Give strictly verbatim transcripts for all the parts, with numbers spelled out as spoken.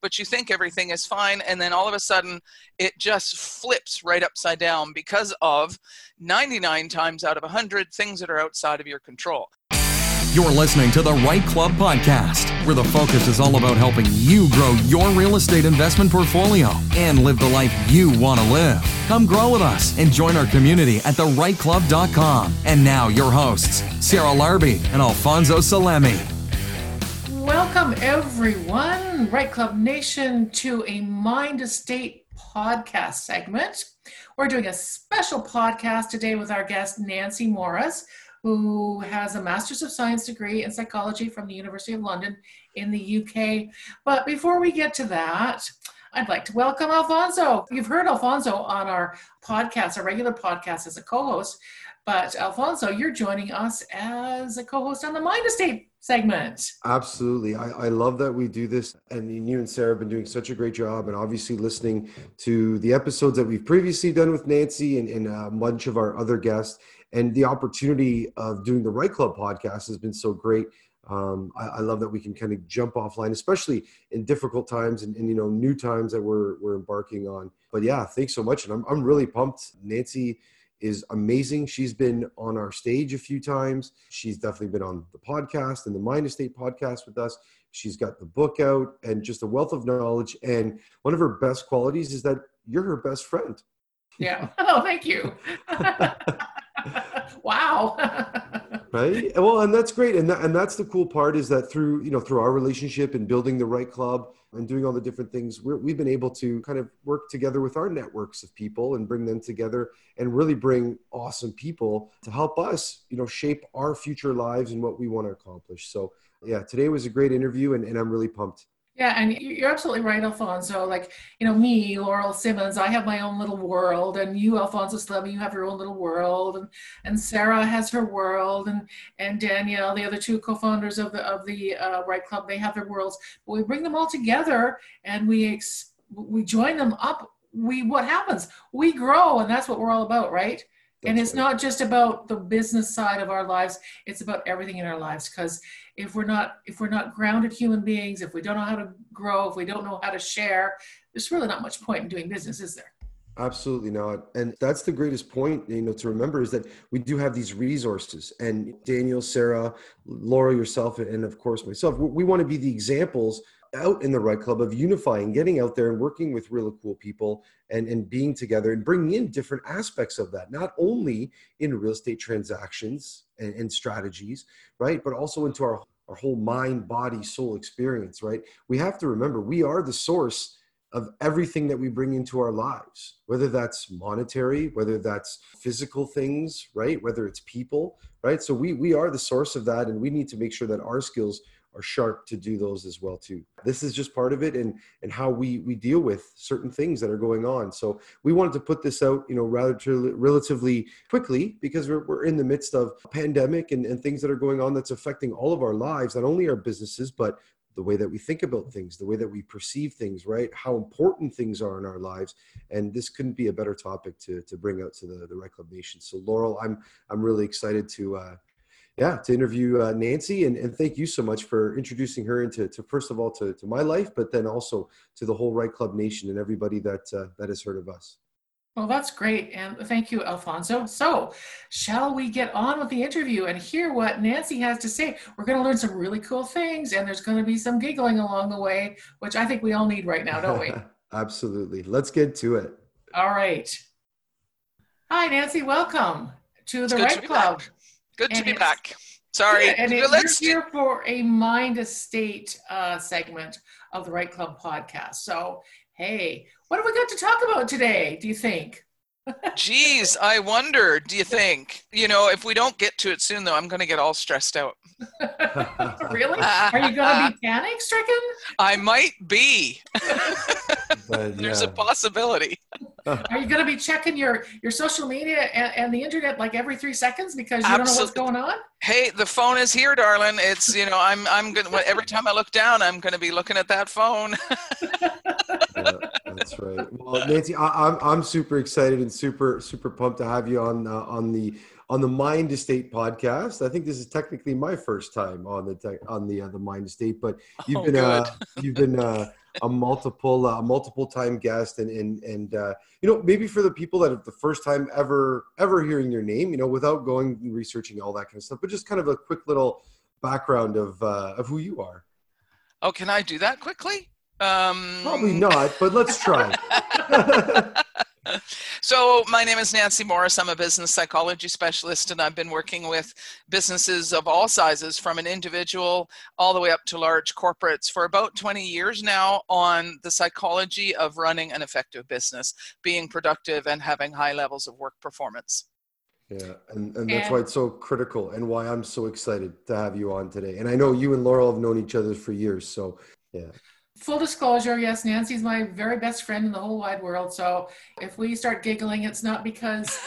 but you think everything is fine. And then all of a sudden it just flips right upside down because of ninety-nine times out of one hundred things that are outside of your control. You're listening to The Reite Club Podcast, where the focus is all about helping you grow your real estate investment portfolio and live the life you want to live. Come grow with us and join our community at the reite club dot com. And now your hosts, Sarah Larby and Alfonso Salemi. Welcome everyone, Reite Club Nation, to a Mind Estate podcast segment. We're doing a special podcast today with our guest, Nancy Morris, who has a Master's of Science degree in psychology from the University of London in the U K. But before we get to that, I'd like to welcome Alfonso. You've heard Alfonso on our podcast, our regular podcast, as a co-host. But Alfonso, you're joining us as a co-host on the Mind Estate segment. Absolutely. I, I love that we do this. And you and Sarah have been doing such a great job. And obviously listening to the episodes that we've previously done with Nancy and, and a bunch of our other guests. And the opportunity of doing the Reite Club podcast has been so great. Um, I, I love that we can kind of jump offline, especially in difficult times and, and you know, new times that we're we're embarking on. But yeah, thanks so much. And I'm I'm really pumped. Nancy is amazing. She's been on our stage a few times. She's definitely been on the podcast and the Mind Estate podcast with us. She's got the book out and just a wealth of knowledge. And one of her best qualities is that you're her best friend. Yeah. Oh, thank you. Wow. Right? Well, and that's great. And that, and that's the cool part is that through, you know, through our relationship and building the Reite Club and doing all the different things, we're, we've been able to kind of work together with our networks of people and bring them together and really bring awesome people to help us, you know, shape our future lives and what we want to accomplish. So yeah, today was a great interview and, and I'm really pumped. Yeah, and you're absolutely right, Alfonso. Like, you know, me, Laurel Simmons, I have my own little world, and you, Alfonso Salemi, you have your own little world, and, and Sarah has her world, and, and Danielle, the other two co-founders of the of the uh, Reite Club, they have their worlds. But we bring them all together, and we ex- we join them up. We what happens? We grow, and that's what we're all about, right? That's and it's right. Not just about the business side of our lives. It's about everything in our lives. Because if we're not, if we're not grounded human beings, if we don't know how to grow, if we don't know how to share, there's really not much point in doing business, is there? Absolutely not. And that's the greatest point, you know, to remember is that we do have these resources. And Daniel, Sarah, Laura, yourself, and of course myself, we want to be the examples out in the Reite Club of unifying, getting out there and working with really cool people and, and being together and bringing in different aspects of that, not only in real estate transactions and, and strategies, right? But also into our, our whole mind, body, soul experience, right? We have to remember we are the source of everything that we bring into our lives, whether that's monetary, whether that's physical things, right? Whether it's people, right? So we we are the source of that, and we need to make sure that our skills are sharp to do those as well too. This is just part of it and and how we we deal with certain things that are going on. So we wanted to put this out, you know, rather to, relatively quickly because we're we're in the midst of a pandemic and, and things that are going on that's affecting all of our lives, not only our businesses, but the way that we think about things, the way that we perceive things, right? How important things are in our lives. And this couldn't be a better topic to to bring out to the, the Reite Club Nation. So Laurel, I'm I'm really excited to uh Yeah, to interview uh, Nancy, and, and thank you so much for introducing her into, to first of all, to, to my life, but then also to the whole Reite Club Nation and everybody that uh, that has heard of us. Well, that's great, and thank you, Alfonso. So, shall we get on with the interview and hear what Nancy has to say? We're going to learn some really cool things, and there's going to be some giggling along the way, which I think we all need right now, don't we? Absolutely. Let's get to it. All right. Hi, Nancy. Welcome to the Reite Club. Back. Good and to be back. Sorry. Yeah, and it, let's you're here for a Mind Estate uh, segment of the Reite Club podcast. So, hey, what have we got to talk about today, do you think? Geez, I wonder, do you think? You know, if we don't get to it soon, though, I'm going to get all stressed out. Really? Are you going to be panic-stricken? I might be. But, yeah. There's a possibility. Are you going to be checking your, your social media and, and the internet like every three seconds because you Absolutely. Don't know what's going on? Hey, the phone is here, darling. It's, you know, I'm, I'm going to, every time I look down, I'm going to be looking at that phone. Yeah, That's right. Well, Nancy, I, I'm I'm super excited and super super pumped to have you on uh, on the on the Mind Estate podcast. I think this is technically my first time on the te- on the uh, the Mind Estate, but you've oh, been uh, you've been uh, a multiple uh, multiple time guest, and and and uh, you know, maybe for the people that are the first time ever ever hearing your name, you know, without going and researching all that kind of stuff, but just kind of a quick little background of uh, of who you are. Oh, can I do that quickly? Um, Probably not, but let's try. So my name is Nancy Morris. I'm a business psychology specialist, and I've been working with businesses of all sizes, from an individual all the way up to large corporates, for about twenty years now, on the psychology of running an effective business, being productive and having high levels of work performance. Yeah, and, and that's why it's so critical, and why I'm so excited to have you on today. And I know you and Laurel have known each other for years, so yeah. Full disclosure, yes, Nancy's my very best friend in the whole wide world. So if we start giggling, it's not because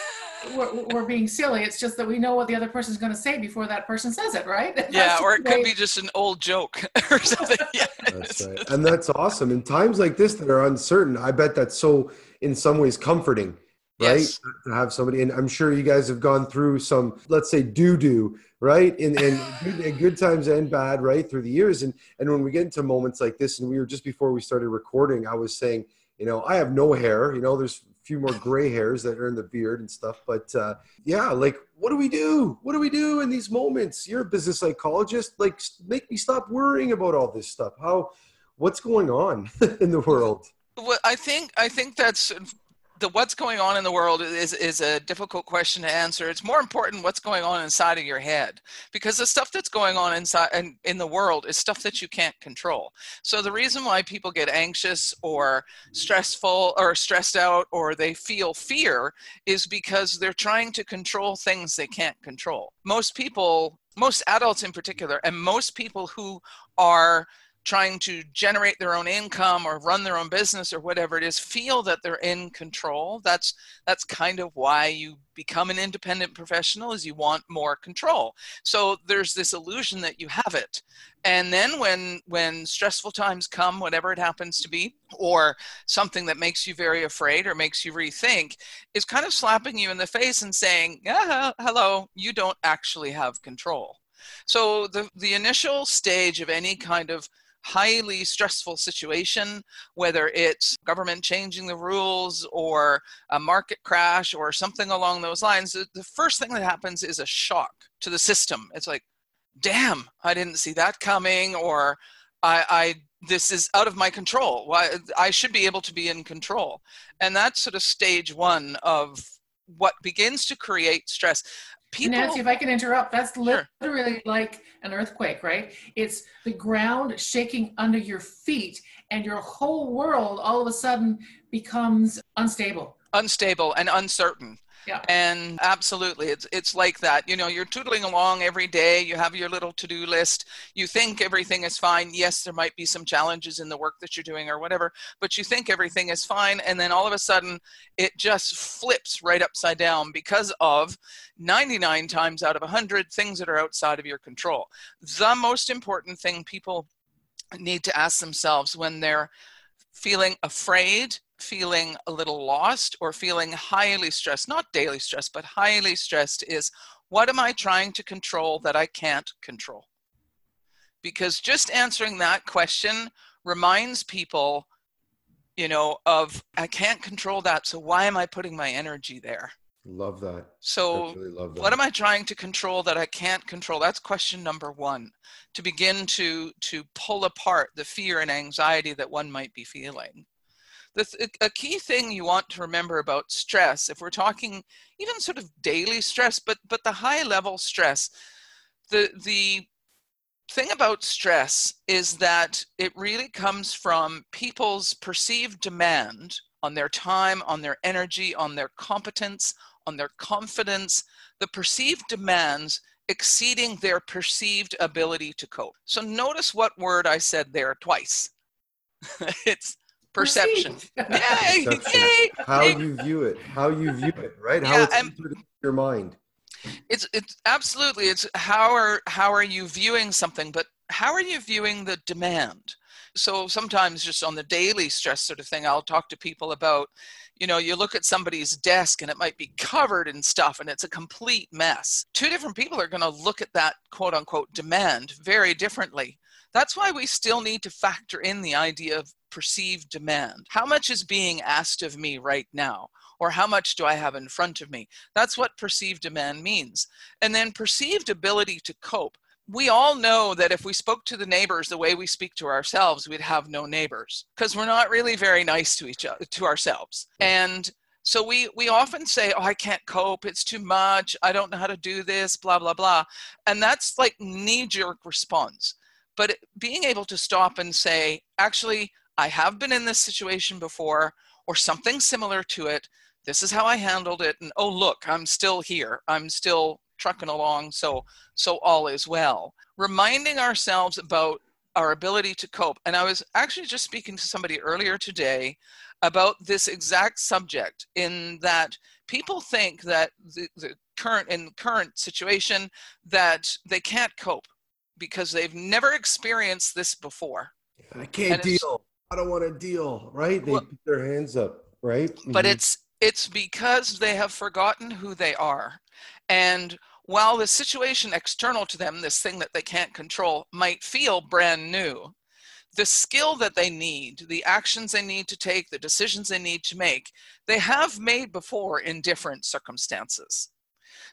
we're, we're being silly. It's just that we know what the other person's going to say before that person says it, right? Yeah, or it could be just an old joke or something. Yeah. That's right. And that's awesome. In times like this that are uncertain, I bet that's so, in some ways, comforting, right? Yes. To have somebody, and I'm sure you guys have gone through some, let's say, doo-doo, right? And, and good, good times and bad, right, through the years. And and when we get into moments like this, and we were just before we started recording, I was saying, you know, I have no hair. You know, there's a few more gray hairs that are in the beard and stuff. But uh, yeah, like, what do we do? What do we do in these moments? You're a business psychologist. Like, make me stop worrying about all this stuff. How, what's going on in the world? Well, I think I think that's... The what's going on in the world is, is a difficult question to answer. It's more important what's going on inside of your head, because the stuff that's going on inside and in the world is stuff that you can't control. So the reason why people get anxious or stressful or stressed out, or they feel fear, is because they're trying to control things they can't control. Most people, most adults in particular, and most people who are trying to generate their own income or run their own business or whatever it is, feel that they're in control. That's that's kind of why you become an independent professional, is you want more control. So there's this illusion that you have it. And then when when stressful times come, whatever it happens to be, or something that makes you very afraid or makes you rethink, is kind of slapping you in the face and saying, ah, hello, you don't actually have control. So the the initial stage of any kind of highly stressful situation, whether it's government changing the rules or a market crash or something along those lines, the first thing that happens is a shock to the system. It's like, damn, I didn't see that coming, or I, I this is out of my control. Why, I should be able to be in control. And that's sort of stage one of what begins to create stress. People... Nancy, if I can interrupt, that's literally sure. Like an earthquake, right? It's the ground shaking under your feet, and your whole world all of a sudden becomes unstable. Unstable and uncertain. Yeah. And absolutely, it's it's like that. You know, you're tootling along every day. You have your little to-do list. You think everything is fine. Yes, there might be some challenges in the work that you're doing or whatever, but you think everything is fine. And then all of a sudden, it just flips right upside down because of ninety-nine times out of one hundred things that are outside of your control. The most important thing people need to ask themselves when they're feeling afraid, feeling a little lost, or feeling highly stressed, not daily stress, but highly stressed, is, what am I trying to control that I can't control? Because just answering that question reminds people, you know, of, I can't control that, so why am I putting my energy there? Love that. So really love that. What am I trying to control that I can't control? That's question number one, to begin to to pull apart the fear and anxiety that one might be feeling. The, a key thing you want to remember about stress, if we're talking even sort of daily stress, but but the high level stress, the the thing about stress is that it really comes from people's perceived demand on their time, on their energy, on their competence, on their confidence, the perceived demands exceeding their perceived ability to cope. So notice what word I said there twice. It's perception. Yay! Perception. Yay! How you view it, how you view it, right? How yeah, it's entered into your mind. It's it's absolutely, it's how are how are you viewing something, but how are you viewing the demand? So sometimes just on the daily stress sort of thing, I'll talk to people about, you know, you look at somebody's desk and it might be covered in stuff and it's a complete mess. Two different people are going to look at that quote unquote demand very differently. That's why we still need to factor in the idea of perceived demand. How much is being asked of me right now? Or how much do I have in front of me? That's what perceived demand means. And then perceived ability to cope. We all know that if we spoke to the neighbors the way we speak to ourselves, we'd have no neighbors because we're not really very nice to each other, to ourselves. And so we, we often say, oh, I can't cope. It's too much. I don't know how to do this, blah, blah, blah. And that's like knee-jerk response. But being able to stop and say, actually, I have been in this situation before or something similar to it. This is how I handled it. And oh, look, I'm still here. I'm still trucking along. So, so all is well. Reminding ourselves about our ability to cope. And I was actually just speaking to somebody earlier today about this exact subject, in that people think that the, the current in current situation that they can't cope because they've never experienced this before. I can't deal. I don't want to deal, right? They well, put their hands up, right? Mm-hmm. But it's it's because they have forgotten who they are. And while the situation external to them, this thing that they can't control, might feel brand new, the skill that they need, the actions they need to take, the decisions they need to make, they have made before in different circumstances.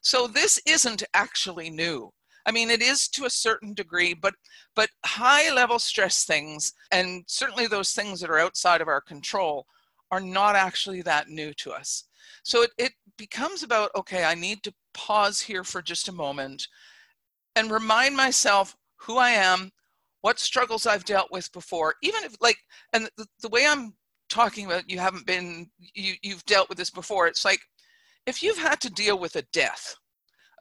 So this isn't actually new. I mean, it is to a certain degree, but but high-level stress things, and certainly those things that are outside of our control, are not actually that new to us. So it, it becomes about, okay, I need to pause here for just a moment and remind myself who I am, what struggles I've dealt with before, even if like, and the, the way I'm talking about you haven't been, you, you've dealt with this before, it's like, if you've had to deal with a death,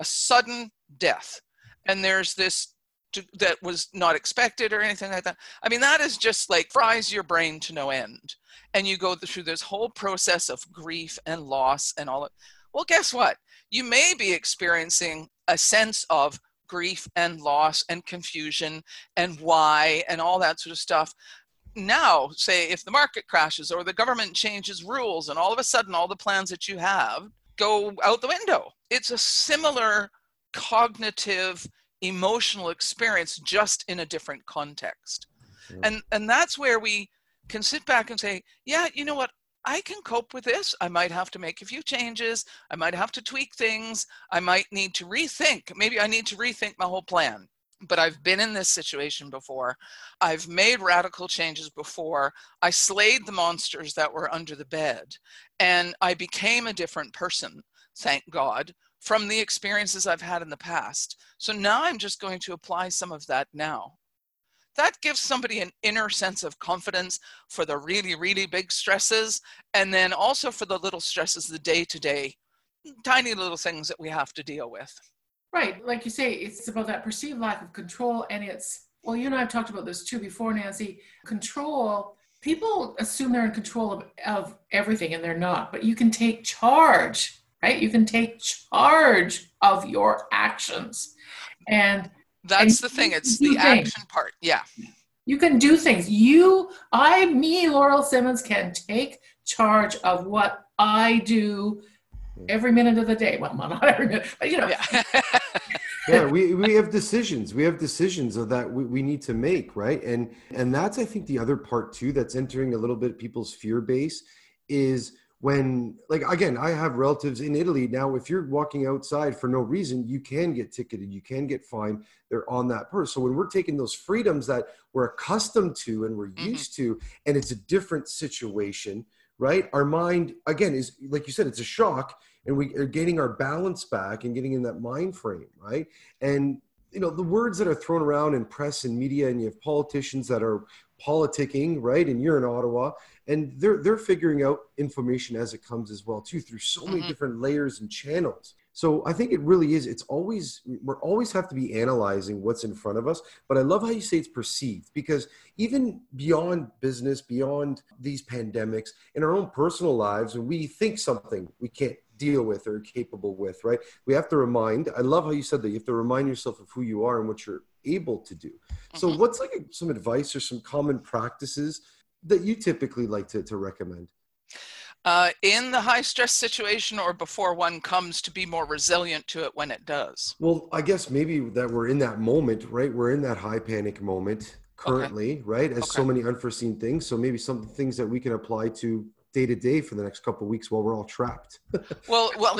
a sudden death, and there's this to, that was not expected or anything like that. I mean, that is just like fries your brain to no end. And you go through this whole process of grief and loss and all that. Well, guess what? You may be experiencing a sense of grief and loss and confusion and why and all that sort of stuff. Now, say if the market crashes or the government changes rules and all of a sudden all the plans that you have go out the window. It's a similar cognitive, emotional experience, just in a different context. Mm-hmm. And and that's where we can sit back and say, yeah, you know what? I can cope with this. I might have to make a few changes. I might have to tweak things. I might need to rethink. Maybe I need to rethink my whole plan. But I've been in this situation before. I've made radical changes before. I slayed the monsters that were under the bed. And I became a different person, thank God, from the experiences I've had in the past. So now I'm just going to apply some of that now. That gives somebody an inner sense of confidence for the really, really big stresses, and then also for the little stresses, the day-to-day, tiny little things that we have to deal with. Right. Like you say, it's about that perceived lack of control, and it's, well, you and I have talked about this too before, Nancy. Control, people assume they're in control of, of everything, and they're not, but you can take charge. Right? You can take charge of your actions. And that's and the thing. It's the things. action part. Yeah. You can do things. You, I, me, Laurel Simmons, can take charge of what I do every minute of the day. Well, not every minute, but you know. Yeah. yeah, we, we have decisions. We have decisions that we, we need to make, right? And and that's, I think, the other part too that's entering a little bit people's fear base is when, like, again, I have relatives in Italy. Now, if you're walking outside for no reason, you can get ticketed, you can get fined. They're on that purse. So when we're taking those freedoms that we're accustomed to and we're mm-hmm. used to, and it's a different situation, right? Our mind, again, is, like you said, it's a shock, and we are getting our balance back and getting in that mind frame, right? And, you know, the words that are thrown around in press and media, and you have politicians that are politicking, right? And you're in Ottawa, and they're they're figuring out information as it comes as well too, through so many mm-hmm. different layers and channels. So I think it really is, it's always, we're always have to be analyzing what's in front of us. But I love how you say it's perceived, because even beyond business, beyond these pandemics, in our own personal lives, when we think something, we can't deal with or capable with, right? We have to remind, I love how you said that, you have to remind yourself of who you are and what you're able to do. So mm-hmm. what's like a, some advice or some common practices that you typically like to, to recommend? Uh, in the high stress situation or before one comes, to be more resilient to it when it does? Well, I guess maybe that we're in that moment, right? We're in that high panic moment currently, okay. right? As okay. so many unforeseen things. So maybe some things that we can apply to day to day for the next couple of weeks while we're all trapped. Well, well,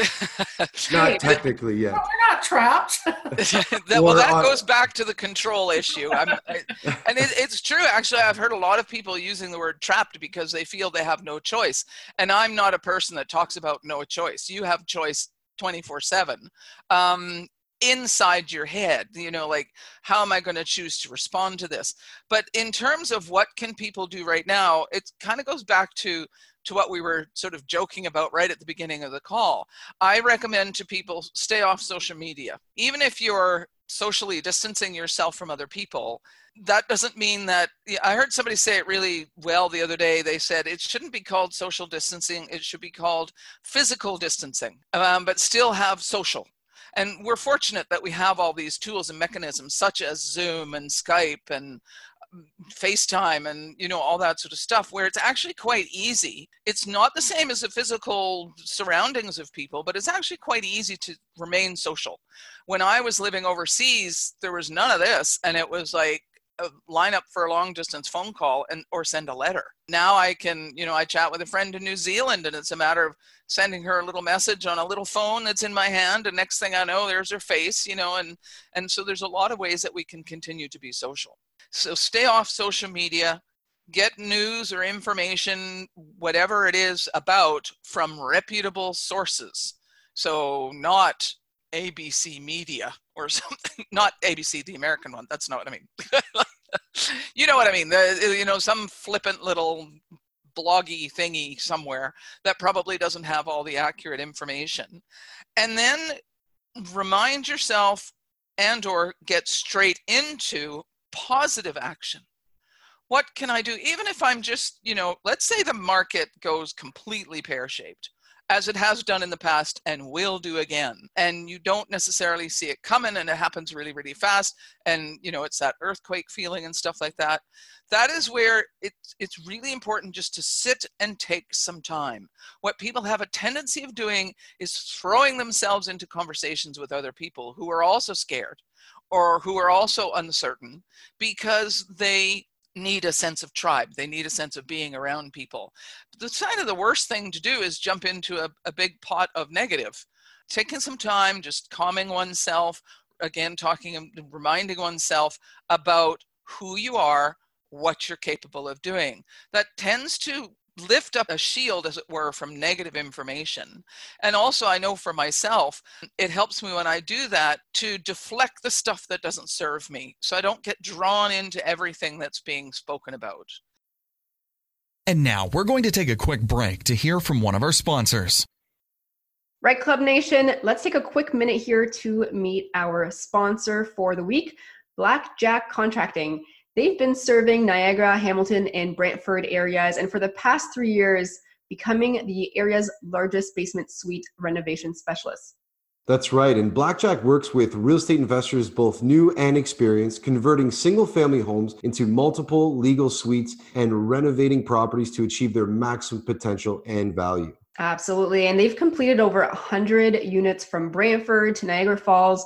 not technically yet. Well, we're not trapped. that, well, that on. goes back to the control issue. I'm, I, and it, it's true. Actually, I've heard a lot of people using the word trapped because they feel they have no choice. And I'm not a person that talks about no choice. You have choice twenty-four seven. Um, inside your head, you know, like, how am I going to choose to respond to this? But in terms of what can people do right now, it kind of goes back to, to what we were sort of joking about right at the beginning of the call. I recommend to people, stay off social media. Even if you're socially distancing yourself from other people, that doesn't mean that, I heard somebody say it really well the other day. They said it shouldn't be called social distancing. It should be called physical distancing, um, but still have social. And we're fortunate that we have all these tools and mechanisms such as Zoom and Skype and FaceTime and, you know, all that sort of stuff where it's actually quite easy. It's not the same as the physical surroundings of people, but it's actually quite easy to remain social. When I was living overseas, there was none of this. And it was like, line up for a long distance phone call and or send a letter. Now I can, you know, I chat with a friend in New Zealand and it's a matter of sending her a little message on a little phone that's in my hand. And next thing I know, there's her face, you know, and, and so there's a lot of ways that we can continue to be social. So stay off social media, get news or information, whatever it is about, from reputable sources. So not A B C Media or something, not A B C, the American one. That's not what I mean. You know what I mean? The, you know, some flippant little bloggy thingy somewhere that probably doesn't have all the accurate information. And then remind yourself and or get straight into positive action. What can I do? Even if I'm just, you know, let's say the market goes completely pear-shaped, as it has done in the past and will do again. And you don't necessarily see it coming and it happens really, really fast. And, you know, it's that earthquake feeling and stuff like that. That is where it's, it's really important just to sit and take some time. What people have a tendency of doing is throwing themselves into conversations with other people who are also scared or who are also uncertain because they need a sense of tribe. They need a sense of being around people. The kind of the worst thing to do is jump into a, a big pot of negative. Taking some time, just calming oneself, again, talking and reminding oneself about who you are, what you're capable of doing. That tends to lift up a shield, as it were, from negative information. And also, I know for myself, it helps me when I do that to deflect the stuff that doesn't serve me, so I don't get drawn into everything that's being spoken about. And now we're going to take a quick break to hear from one of our sponsors. Right, Club Nation, let's take a quick minute here to meet our sponsor for the week, Blackjack Contracting. They've been serving Niagara, Hamilton, and Brantford areas, and for the past three years, becoming the area's largest basement suite renovation specialist. That's right, and Blackjack works with real estate investors, both new and experienced, converting single-family homes into multiple legal suites and renovating properties to achieve their maximum potential and value. Absolutely, and they've completed over one hundred units from Brantford to Niagara Falls,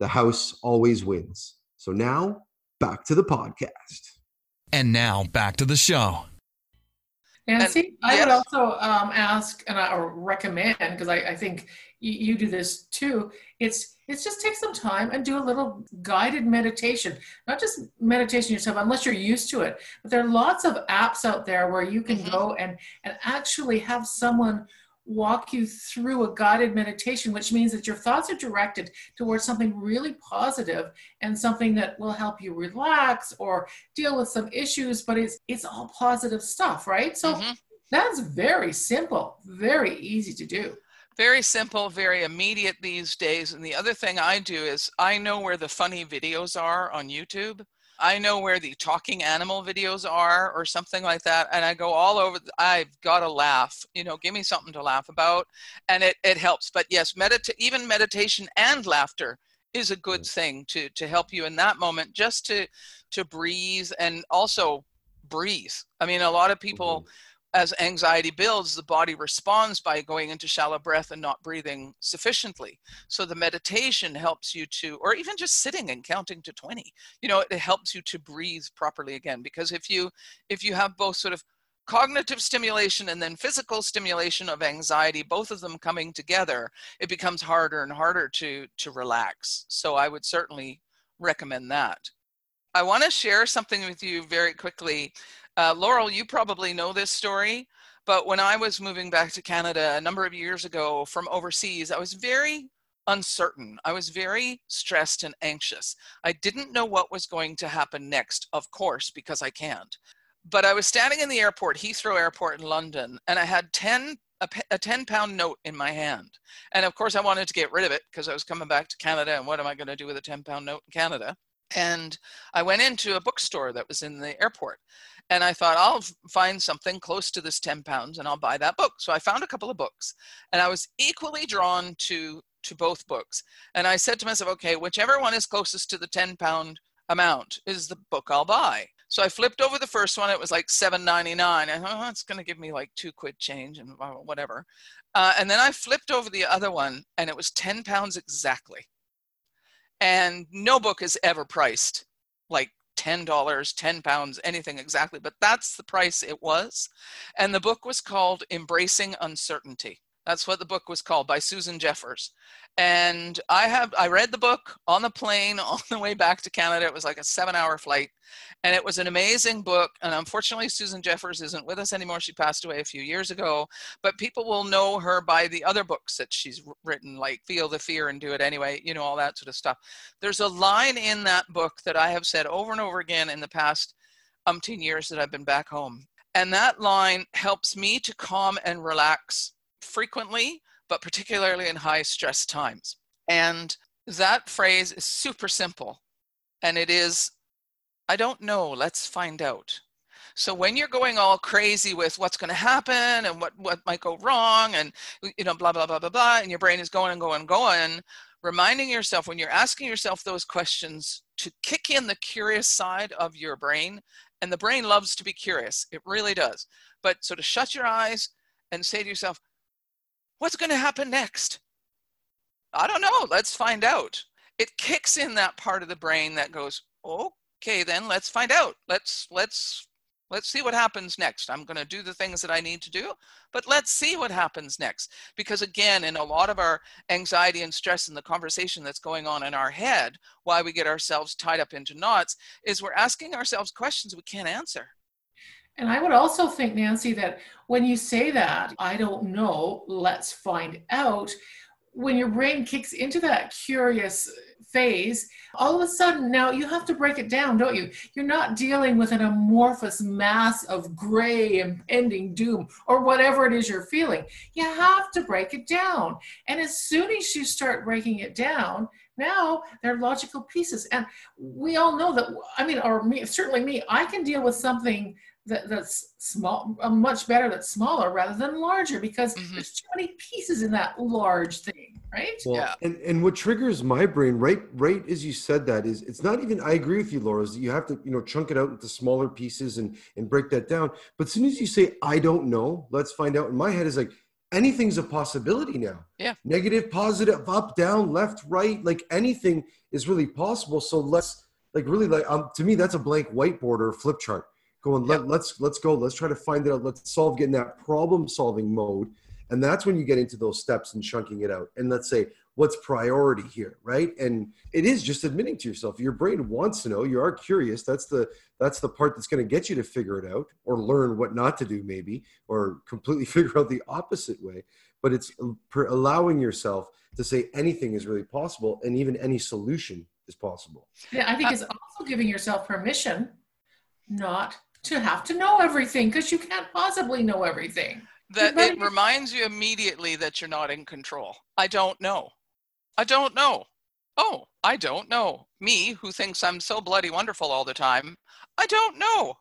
the house always wins. So now, back to the podcast. And now, back to the show. Nancy, I would also um, ask and I, or recommend, because I, I think you, you do this too, it's it's just take some time and do a little guided meditation. Not just meditation yourself, unless you're used to it. But there are lots of apps out there where you can mm-hmm. go and, and actually have someone walk you through a guided meditation, which means that your thoughts are directed towards something really positive and something that will help you relax or deal with some issues, but it's it's all positive stuff, right? So mm-hmm. that's very simple, very easy to do. Very simple, very immediate these days. And the other thing I do is I know where the funny videos are on YouTube. I know where the talking animal videos are or something like that. And I go all over. I've got to laugh, you know, give me something to laugh about. And it, it helps. But yes, medita- even meditation and laughter is a good thing to, to help you in that moment, just to, to breathe and also breathe. I mean, a lot of people, mm-hmm. as anxiety builds, the body responds by going into shallow breath and not breathing sufficiently. So the meditation helps you to, or even just sitting and counting to twenty, you know, it helps you to breathe properly again. Because if you, if you have both sort of cognitive stimulation and then physical stimulation of anxiety, both of them coming together, it becomes harder and harder to, to relax. So I would certainly recommend that. I want to share something with you very quickly. Uh, Laurel, you probably know this story, but when I was moving back to Canada a number of years ago from overseas, I was very uncertain. I was very stressed and anxious. I didn't know what was going to happen next, of course, because I can't. But I was standing in the airport, Heathrow Airport in London, and I had ten, a, a ten pound note in my hand. And of course, I wanted to get rid of it because I was coming back to Canada, and what am I going to do with a ten pound note in Canada? And I went into a bookstore that was in the airport. And I thought, I'll find something close to this ten pounds and I'll buy that book. So I found a couple of books and I was equally drawn to, to both books. And I said to myself, okay, whichever one is closest to the ten pound amount is the book I'll buy. So I flipped over the first one. It was like seven ninety-nine. I thought, oh, it's going to give me like two quid change and whatever. Uh, and then I flipped over the other one and it was ten pounds exactly. And no book is ever priced like ten dollars, ten pounds, anything exactly, but that's the price it was. And the book was called Embracing Uncertainty. That's what the book was called, by Susan Jeffers. And I have, I read the book on the plane on the way back to Canada. It was like a seven hour flight and it was an amazing book. And unfortunately, Susan Jeffers isn't with us anymore. She passed away a few years ago, but people will know her by the other books that she's written, like Feel the Fear and Do It Anyway, you know, all that sort of stuff. There's a line in that book that I have said over and over again in the past umpteen years that I've been back home. And that line helps me to calm and relax frequently, but particularly in high stress times. And that phrase is super simple. And it is, I don't know, let's find out. So when you're going all crazy with what's going to happen and what, what might go wrong and, you know, blah, blah, blah, blah, blah, and your brain is going and going and going, reminding yourself when you're asking yourself those questions to kick in the curious side of your brain. And the brain loves to be curious. It really does. But sort of shut your eyes and say to yourself, what's going to happen next? I don't know. Let's find out. It kicks in that part of the brain that goes, okay, then let's find out. Let's, let's, let's see what happens next. I'm going to do the things that I need to do, but let's see what happens next. Because again, in a lot of our anxiety and stress and the conversation that's going on in our head, why we get ourselves tied up into knots is we're asking ourselves questions we can't answer. And I would also think, Nancy, that when you say that, I don't know, let's find out, when your brain kicks into that curious phase, all of a sudden now you have to break it down, don't you? You're not dealing with an amorphous mass of gray impending doom or whatever it is you're feeling. You have to break it down. And as soon as you start breaking it down, now they're logical pieces. And we all know that, I mean, or me, certainly me, I can deal with something That, that's small, uh, much better that's smaller rather than larger, because mm-hmm. there's too many pieces in that large thing, right? Well, yeah. And, and what triggers my brain, right, right as you said that, is it's not even, I agree with you, Laura, is that you have to, you know, chunk it out into smaller pieces and, and break that down. But as soon as you say, I don't know, let's find out, in my head is like, anything's a possibility now. Yeah. Negative, positive, up, down, left, right, like anything is really possible. So let's like really like, um, to me, that's a blank whiteboard or flip chart. Going, let, yep. let's let's go. Let's try to find it out. Let's solve, get in that problem solving mode. And that's when you get into those steps and chunking it out. And let's say, what's priority here, right? And it is just admitting to yourself, your brain wants to know, you are curious. That's the that's the part that's going to get you to figure it out or learn what not to do maybe, or completely figure out the opposite way. But it's allowing yourself to say anything is really possible, and even any solution is possible. Yeah, I think it's also giving yourself permission not to have to know everything, because you can't possibly know everything. That it reminds you immediately that you're not in control. I don't know. I don't know. Oh, I don't know. Me, who thinks I'm so bloody wonderful all the time, I don't know.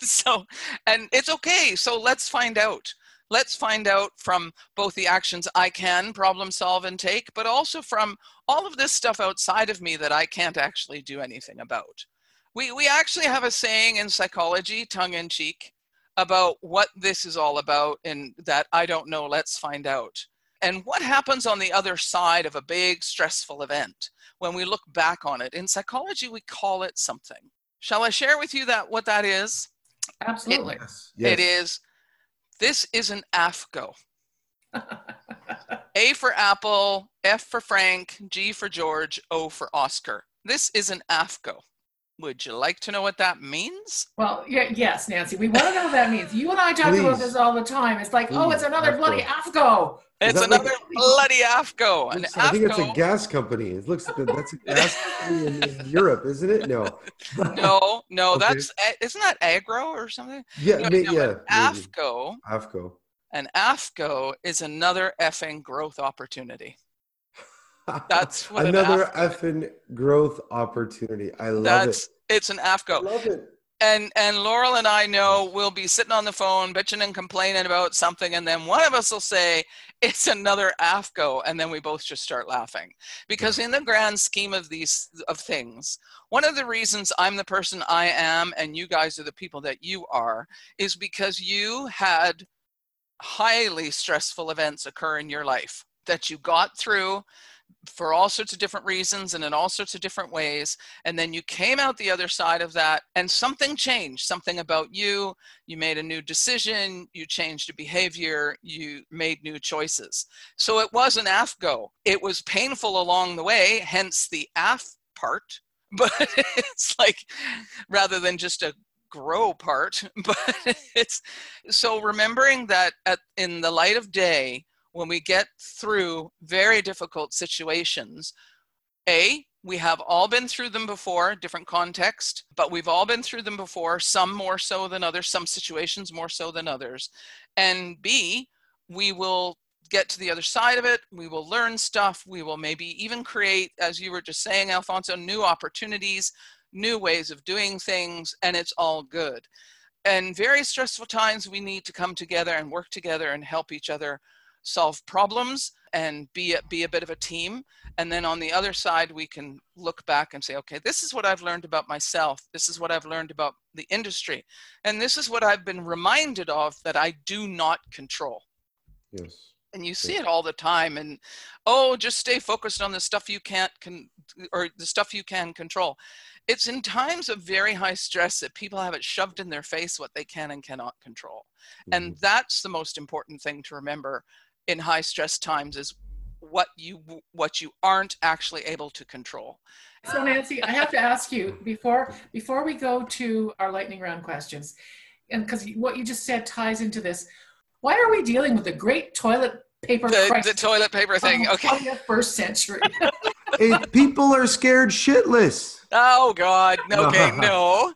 So, and it's okay. So let's find out. Let's find out from both the actions I can problem solve and take, but also from all of this stuff outside of me that I can't actually do anything about. We we actually have a saying in psychology, tongue in cheek, about what this is all about, and that I don't know, let's find out. And what happens on the other side of a big stressful event when we look back on it? In psychology, we call it something. Shall I share with you that what that is? Absolutely. It, yes. Yes. It is, this is an A F C O. A for Apple, F for Frank, G for George, O for Oscar. This is an A F C O. Would you like to know what that means? Well, yeah, yes, Nancy, we want to know what that means. You and I talk Please. about this all the time. It's like, Please. oh, it's another Afco. bloody AFCO. It's another like, bloody AFCO. An I think it's a gas company. It looks like that's a gas company in, in Europe, isn't it? No. No, no, okay. that's, isn't that agro or something? Yeah, no, may, no, yeah. AFCO. AFCO. An AFCO is another effing growth opportunity. That's what another effing growth opportunity. I love That's, it. It's an A F C O. Love it. And and Laurel and I know we'll be sitting on the phone bitching and complaining about something, and then one of us will say it's another A F C O, and then we both just start laughing, because in the grand scheme of these of things, one of the reasons I'm the person I am and you guys are the people that you are is because you had highly stressful events occur in your life that you got through for all sorts of different reasons and in all sorts of different ways. And then you came out the other side of that and something changed, something about you. You made a new decision, you changed a behavior, you made new choices. So it was an A F C O. It was painful along the way, hence the A F part, but it's like, rather than just a grow part, but it's, so remembering that at, in the light of day, when we get through very difficult situations, A, we have all been through them before, different context, but we've all been through them before, some more so than others, some situations more so than others. And B, we will get to the other side of it, we will learn stuff, we will maybe even create, as you were just saying, Alfonso, new opportunities, new ways of doing things, and it's all good. And very stressful times, we need to come together and work together and help each other solve problems and be a, be a bit of a team. And then on the other side, we can look back and say, okay, this is what I've learned about myself. This is what I've learned about the industry. And this is what I've been reminded of that I do not control. Yes. And you see it all the time. And, oh, just stay focused on the stuff you can't con- or the stuff you can control. It's in times of very high stress that people have it shoved in their face what they can and cannot control. Mm-hmm. And that's the most important thing to remember in high stress times, is what you what you aren't actually able to control. So Nancy, I have to ask you before before we go to our lightning round questions, and because what you just said ties into this, why are we dealing with the great toilet paper the, crisis? The toilet paper thing, okay. twenty-first century. It, people are scared shitless. Oh God, okay, no.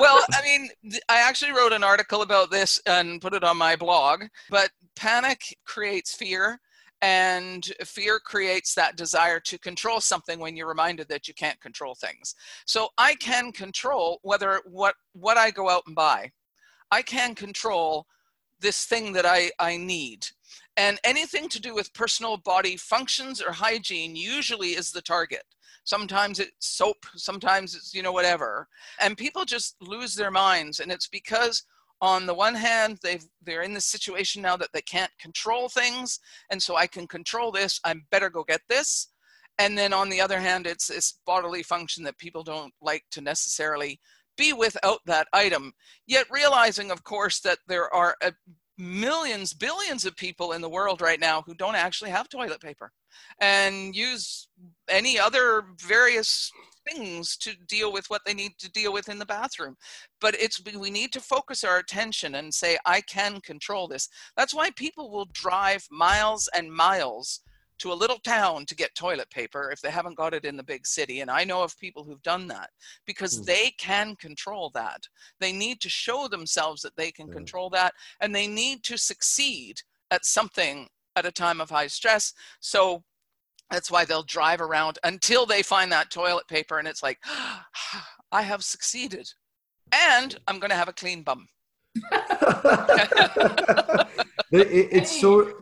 Well, I mean, I actually wrote an article about this and put it on my blog, but panic creates fear, and fear creates that desire to control something when you're reminded that you can't control things. So I can control whether what, what I go out and buy. I can control this thing that I, I need. And anything to do with personal body functions or hygiene usually is the target. Sometimes it's soap, sometimes it's, you know, whatever. And people just lose their minds. And it's because on the one hand, they've, they're in this situation now that they can't control things. And so I can control this, I better go get this. And then on the other hand, it's this bodily function that people don't like to necessarily be without that item. Yet realizing, of course, that there are a millions, billions of people in the world right now who don't actually have toilet paper and use any other various things to deal with what they need to deal with in the bathroom. But it's, we need to focus our attention and say, I can control this. That's why people will drive miles and miles to a little town to get toilet paper if they haven't got it in the big city. And I know of people who've done that because mm. they can control that. They need to show themselves that they can mm. control that, and they need to succeed at something at a time of high stress. So that's why they'll drive around until they find that toilet paper. And it's like, ah, I have succeeded and I'm going to have a clean bum. it, it, it's so...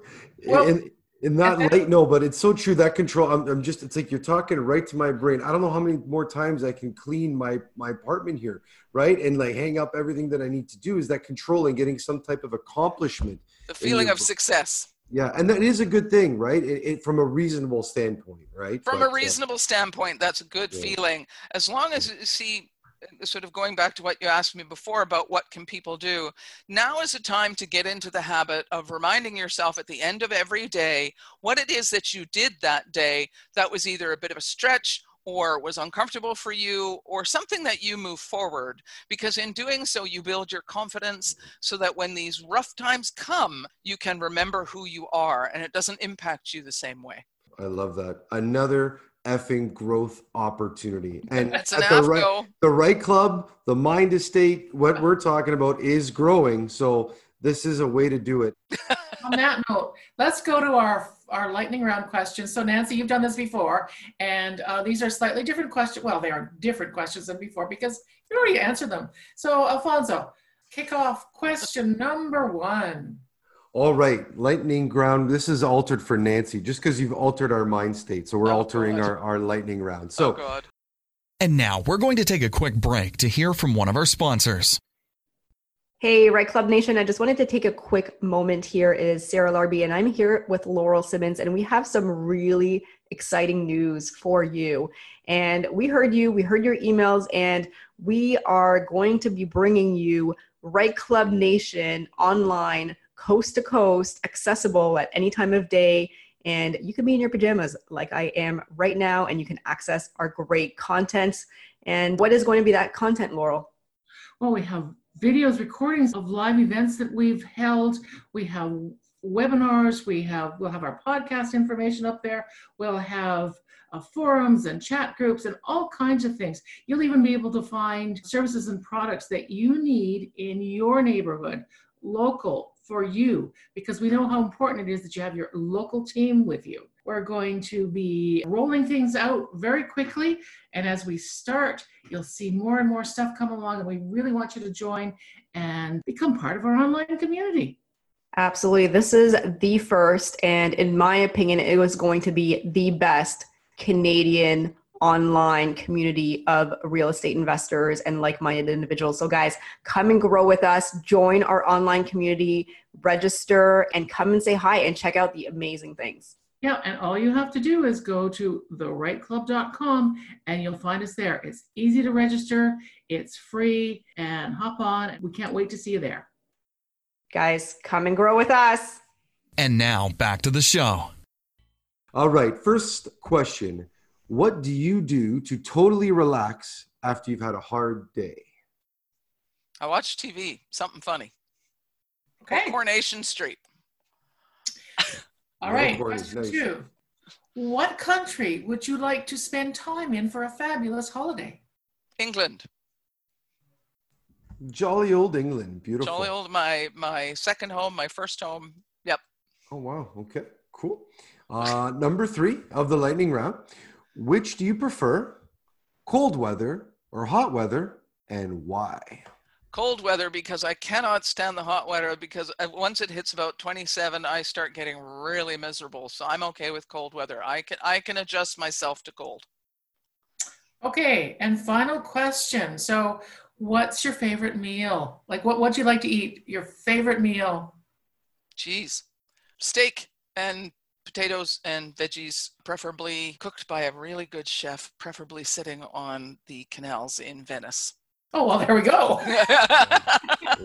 Well, it, And not late, no, but it's so true, that control. I'm, I'm just, it's like you're talking right to my brain. I don't know how many more times I can clean my, my apartment here, right? And like hang up everything that I need to do. Is that control and getting some type of accomplishment. The feeling of success. Yeah, and that is a good thing, right? It, it, from a reasonable standpoint, right? From but, a reasonable uh, standpoint, that's a good yeah. feeling. As long as, you see, sort of going back to what you asked me before about what can people do, now is a time to get into the habit of reminding yourself at the end of every day what it is that you did that day that was either a bit of a stretch or was uncomfortable for you or something that you move forward, because in doing so you build your confidence so that when these rough times come you can remember who you are and it doesn't impact you the same way. I love that. Another effing growth opportunity. And that's an the, right, the Reite Club, the Mind Estate, what we're talking about is growing. So this is a way to do it. On that note, let's go to our, our lightning round questions. So Nancy, you've done this before, and uh, these are slightly different questions. Well, they are different questions than before because you already answered them. So Alfonso, kick off question number one. All right, lightning round. This is altered for Nancy, just because you've altered our mind state. So we're oh, altering our, our lightning round. So, oh, God. And now we're going to take a quick break to hear from one of our sponsors. Hey, Reite Club Nation. I just wanted to take a quick moment here. It is Sarah Larby, and I'm here with Laurel Simmons, and we have some really exciting news for you. And we heard you, we heard your emails, and we are going to be bringing you Reite Club Nation online, coast to coast, accessible at any time of day. And you can be in your pajamas like I am right now, and you can access our great content. And what is going to be that content, Laurel? Well, we have videos, recordings of live events that we've held. We have webinars. We have, we'll have our podcast information up there. We'll have uh, forums and chat groups and all kinds of things. You'll even be able to find services and products that you need in your neighborhood, local, for you, because we know how important it is that you have your local team with you. We're going to be rolling things out very quickly. And as we start, you'll see more and more stuff come along, and we really want you to join and become part of our online community. Absolutely. This is the first, and in my opinion, it was going to be the best Canadian online community of real estate investors and like-minded individuals. So guys, come and grow with us, join our online community, register, and come and say hi and check out the amazing things. Yeah, and all you have to do is go to the reite club dot com and you'll find us there. It's easy to register, it's free, and hop on. We can't wait to see you there. Guys, come and grow with us. And now back to the show. All right, first question. What do you do to totally relax after you've had a hard day? I watch T V, something funny. Okay. Coronation Street. All right, question nice. two. What country would you like to spend time in for a fabulous holiday? England. Jolly old England, beautiful. Jolly old, my, my second home, my first home, yep. Oh, wow, okay, cool. Uh, number three of the lightning round. Which do you prefer, cold weather or hot weather, and why? Cold weather, because I cannot stand the hot weather, because once it hits about twenty-seven, I start getting really miserable. So I'm okay with cold weather. I can I can adjust myself to cold. Okay, and final question. So what's your favorite meal? Like what would you like to eat? Your favorite meal? Geez, steak and potatoes and veggies, preferably cooked by a really good chef, preferably sitting on the canals in Venice. Oh, well, there we go.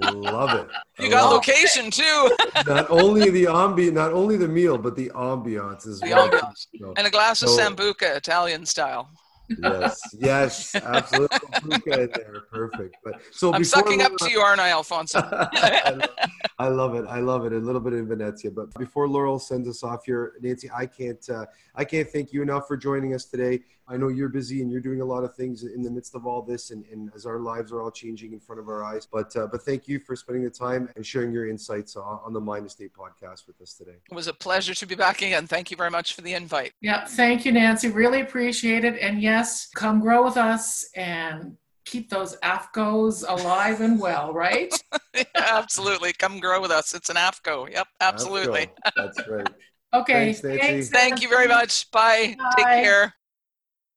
Love it. You got location too. Not only the ambi, not only the meal, but the ambiance as well. Ambiance. So, and a glass so, of Sambuca, Italian style. Yes, yes, absolutely. Sambuca in there, perfect. But so I'm sucking Laura, up to you, aren't I, Alfonso? I, love, I love it. I love it. A little bit in Venezia, but before Laurel sends us off here, Nancy, I can't, uh, I can't thank you enough for joining us today. I know you're busy and you're doing a lot of things in the midst of all this and, and as our lives are all changing in front of our eyes. But uh, but thank you for spending the time and sharing your insights on, on the Mind Estate podcast with us today. It was a pleasure to be back again. Thank you very much for the invite. Yeah, thank you, Nancy. Really appreciate it. And yes, come grow with us and keep those A F C Os alive and well, right? Yeah, absolutely. Come grow with us. It's an A F C O. Yep, absolutely. A F C O. That's right. Okay. Thanks, Nancy. Thanks, thank you very much. Bye. Bye. Take care.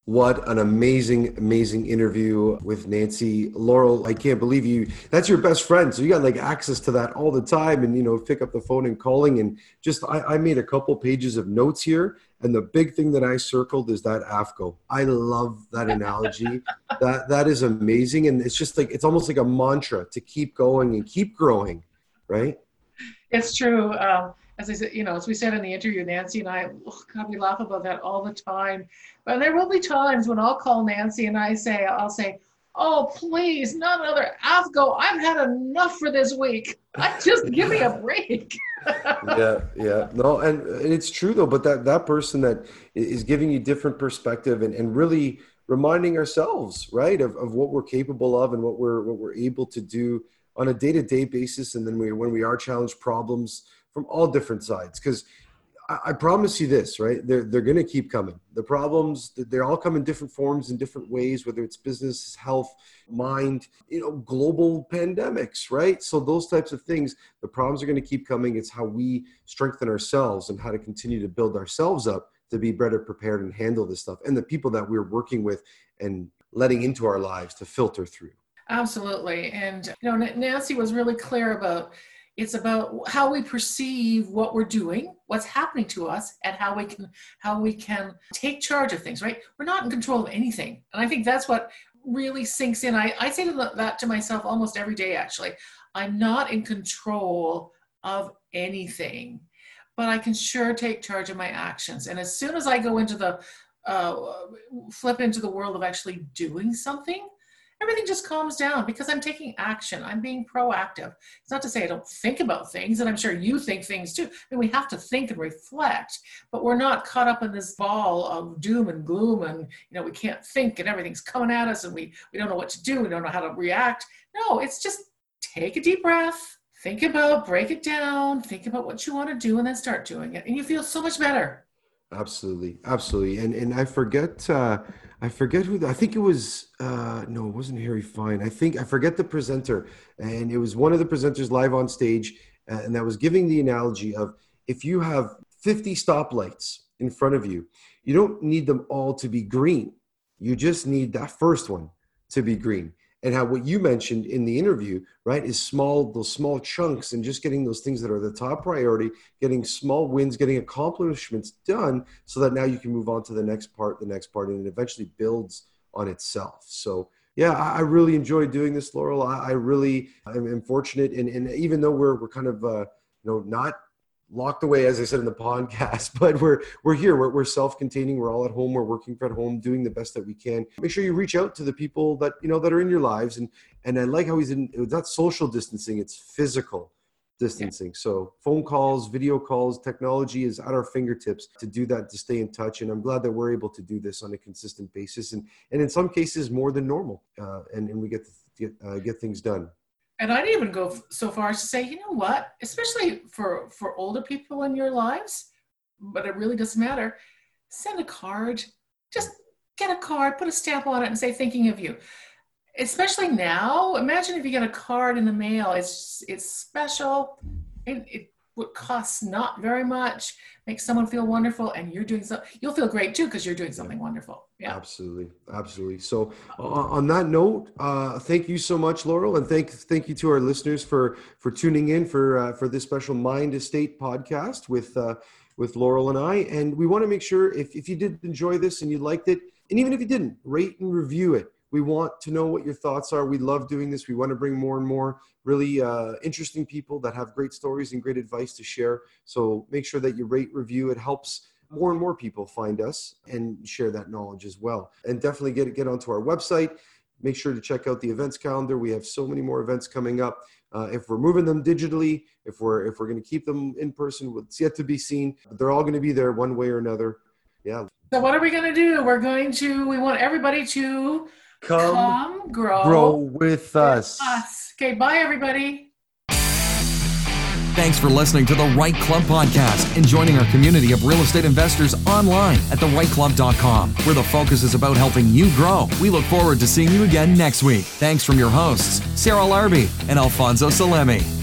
What an amazing, amazing interview with Nancy. Laurel, I can't believe you. That's your best friend. So you got like access to that all the time and, you know, pick up the phone and calling. And just, I, I made a couple pages of notes here. And the big thing that I circled is that A F C O. I love that analogy. that That is amazing. And it's just like, it's almost like a mantra to keep going and keep growing, right? It's true. Um, As I said, you know, as we said in the interview, Nancy and I, oh God, we laugh about that all the time. But there will be times when I'll call Nancy and I say, I'll say, oh, please, not another A F C O. I've had enough for this week. I just give me a break. yeah, yeah. No, and, and it's true, though. But that, that person that is giving you different perspective and, and really reminding ourselves, right, of, of what we're capable of and what we're what we're able to do on a day-to-day basis. And then we when we are challenged problems from all different sides, because I, I promise you this, right? They're they're going to keep coming. The problems, they're all come in different forms and different ways, whether it's business, health, mind, you know, global pandemics, right? So those types of things, the problems are going to keep coming. It's how we strengthen ourselves and how to continue to build ourselves up to be better prepared and handle this stuff, and the people that we're working with and letting into our lives to filter through. Absolutely, and you know, Nancy was really clear about. It's about how we perceive what we're doing, what's happening to us, and how we can how we can take charge of things, right? We're not in control of anything. And I think that's what really sinks in. I, I say that to myself almost every day, actually. I'm not in control of anything, but I can sure take charge of my actions. And as soon as I go into the, uh, flip into the world of actually doing something, everything just calms down because I'm taking action. I'm being proactive. It's not to say I don't think about things, and I'm sure you think things too. I mean, we have to think and reflect, but we're not caught up in this ball of doom and gloom and, you know, we can't think and everything's coming at us and we, we don't know what to do. We don't know how to react. No, it's just take a deep breath, think about, break it down, think about what you want to do and then start doing it. And you feel so much better. Absolutely. Absolutely. And and I forget, uh, I forget who, the, I think it was, uh, no, it wasn't Harry Fine. I think, I forget the presenter. And it was one of the presenters live on stage. Uh, and that was giving the analogy of if you have fifty stoplights in front of you, you don't need them all to be green. You just need that first one to be green. And how what you mentioned in the interview, right, is small, those small chunks and just getting those things that are the top priority, getting small wins, getting accomplishments done so that now you can move on to the next part, the next part, and it eventually builds on itself. So yeah, I really enjoy doing this, Laurel. I, I really am fortunate. And, and even though we're, we're kind of, uh, you know, not locked away, as I said in the podcast, but we're we're here. We're we're self-containing. We're all at home. We're working from home, doing the best that we can. Make sure you reach out to the people that you know that are in your lives. And and I like how he's in. It's not social distancing. It's physical distancing. Yeah. So phone calls, video calls, technology is at our fingertips to do that, to stay in touch. And I'm glad that we're able to do this on a consistent basis, and and in some cases more than normal. Uh, and and we get to get uh, get things done. And I'd even go so far as to say, you know what, especially for, for older people in your lives, but it really doesn't matter, send a card, just get a card, put a stamp on it and say, thinking of you. Especially now, imagine if you get a card in the mail, it's it's special, it, it would cost not very much, make someone feel wonderful, and you're doing something, you'll feel great too, because you're doing something yeah. wonderful. Yeah. Absolutely. Absolutely. So uh, on that note, uh, thank you so much, Laurel. And thank, thank you to our listeners for, for tuning in for, uh, for this special Mind Estate podcast with, uh, with Laurel and I. And we want to make sure if, if you did enjoy this and you liked it, and even if you didn't, rate and review it. We want to know what your thoughts are. We love doing this. We want to bring more and more really uh, interesting people that have great stories and great advice to share. So make sure that you rate, review. It helps more and more people find us and share that knowledge as well. And definitely get get onto our website. Make sure to check out the events calendar. We have so many more events coming up. Uh, if we're moving them digitally, if we're if we're going to keep them in person, it's yet to be seen. They're all going to be there one way or another. Yeah. So what are we going to do? We're going to, we want everybody to come, come grow, grow with, with us. us. Okay, bye everybody. Thanks for listening to The Reite Club Podcast and joining our community of real estate investors online at the reite club dot com, where the focus is about helping you grow. We look forward to seeing you again next week. Thanks from your hosts, Sarah Larby and Alfonso Salemi.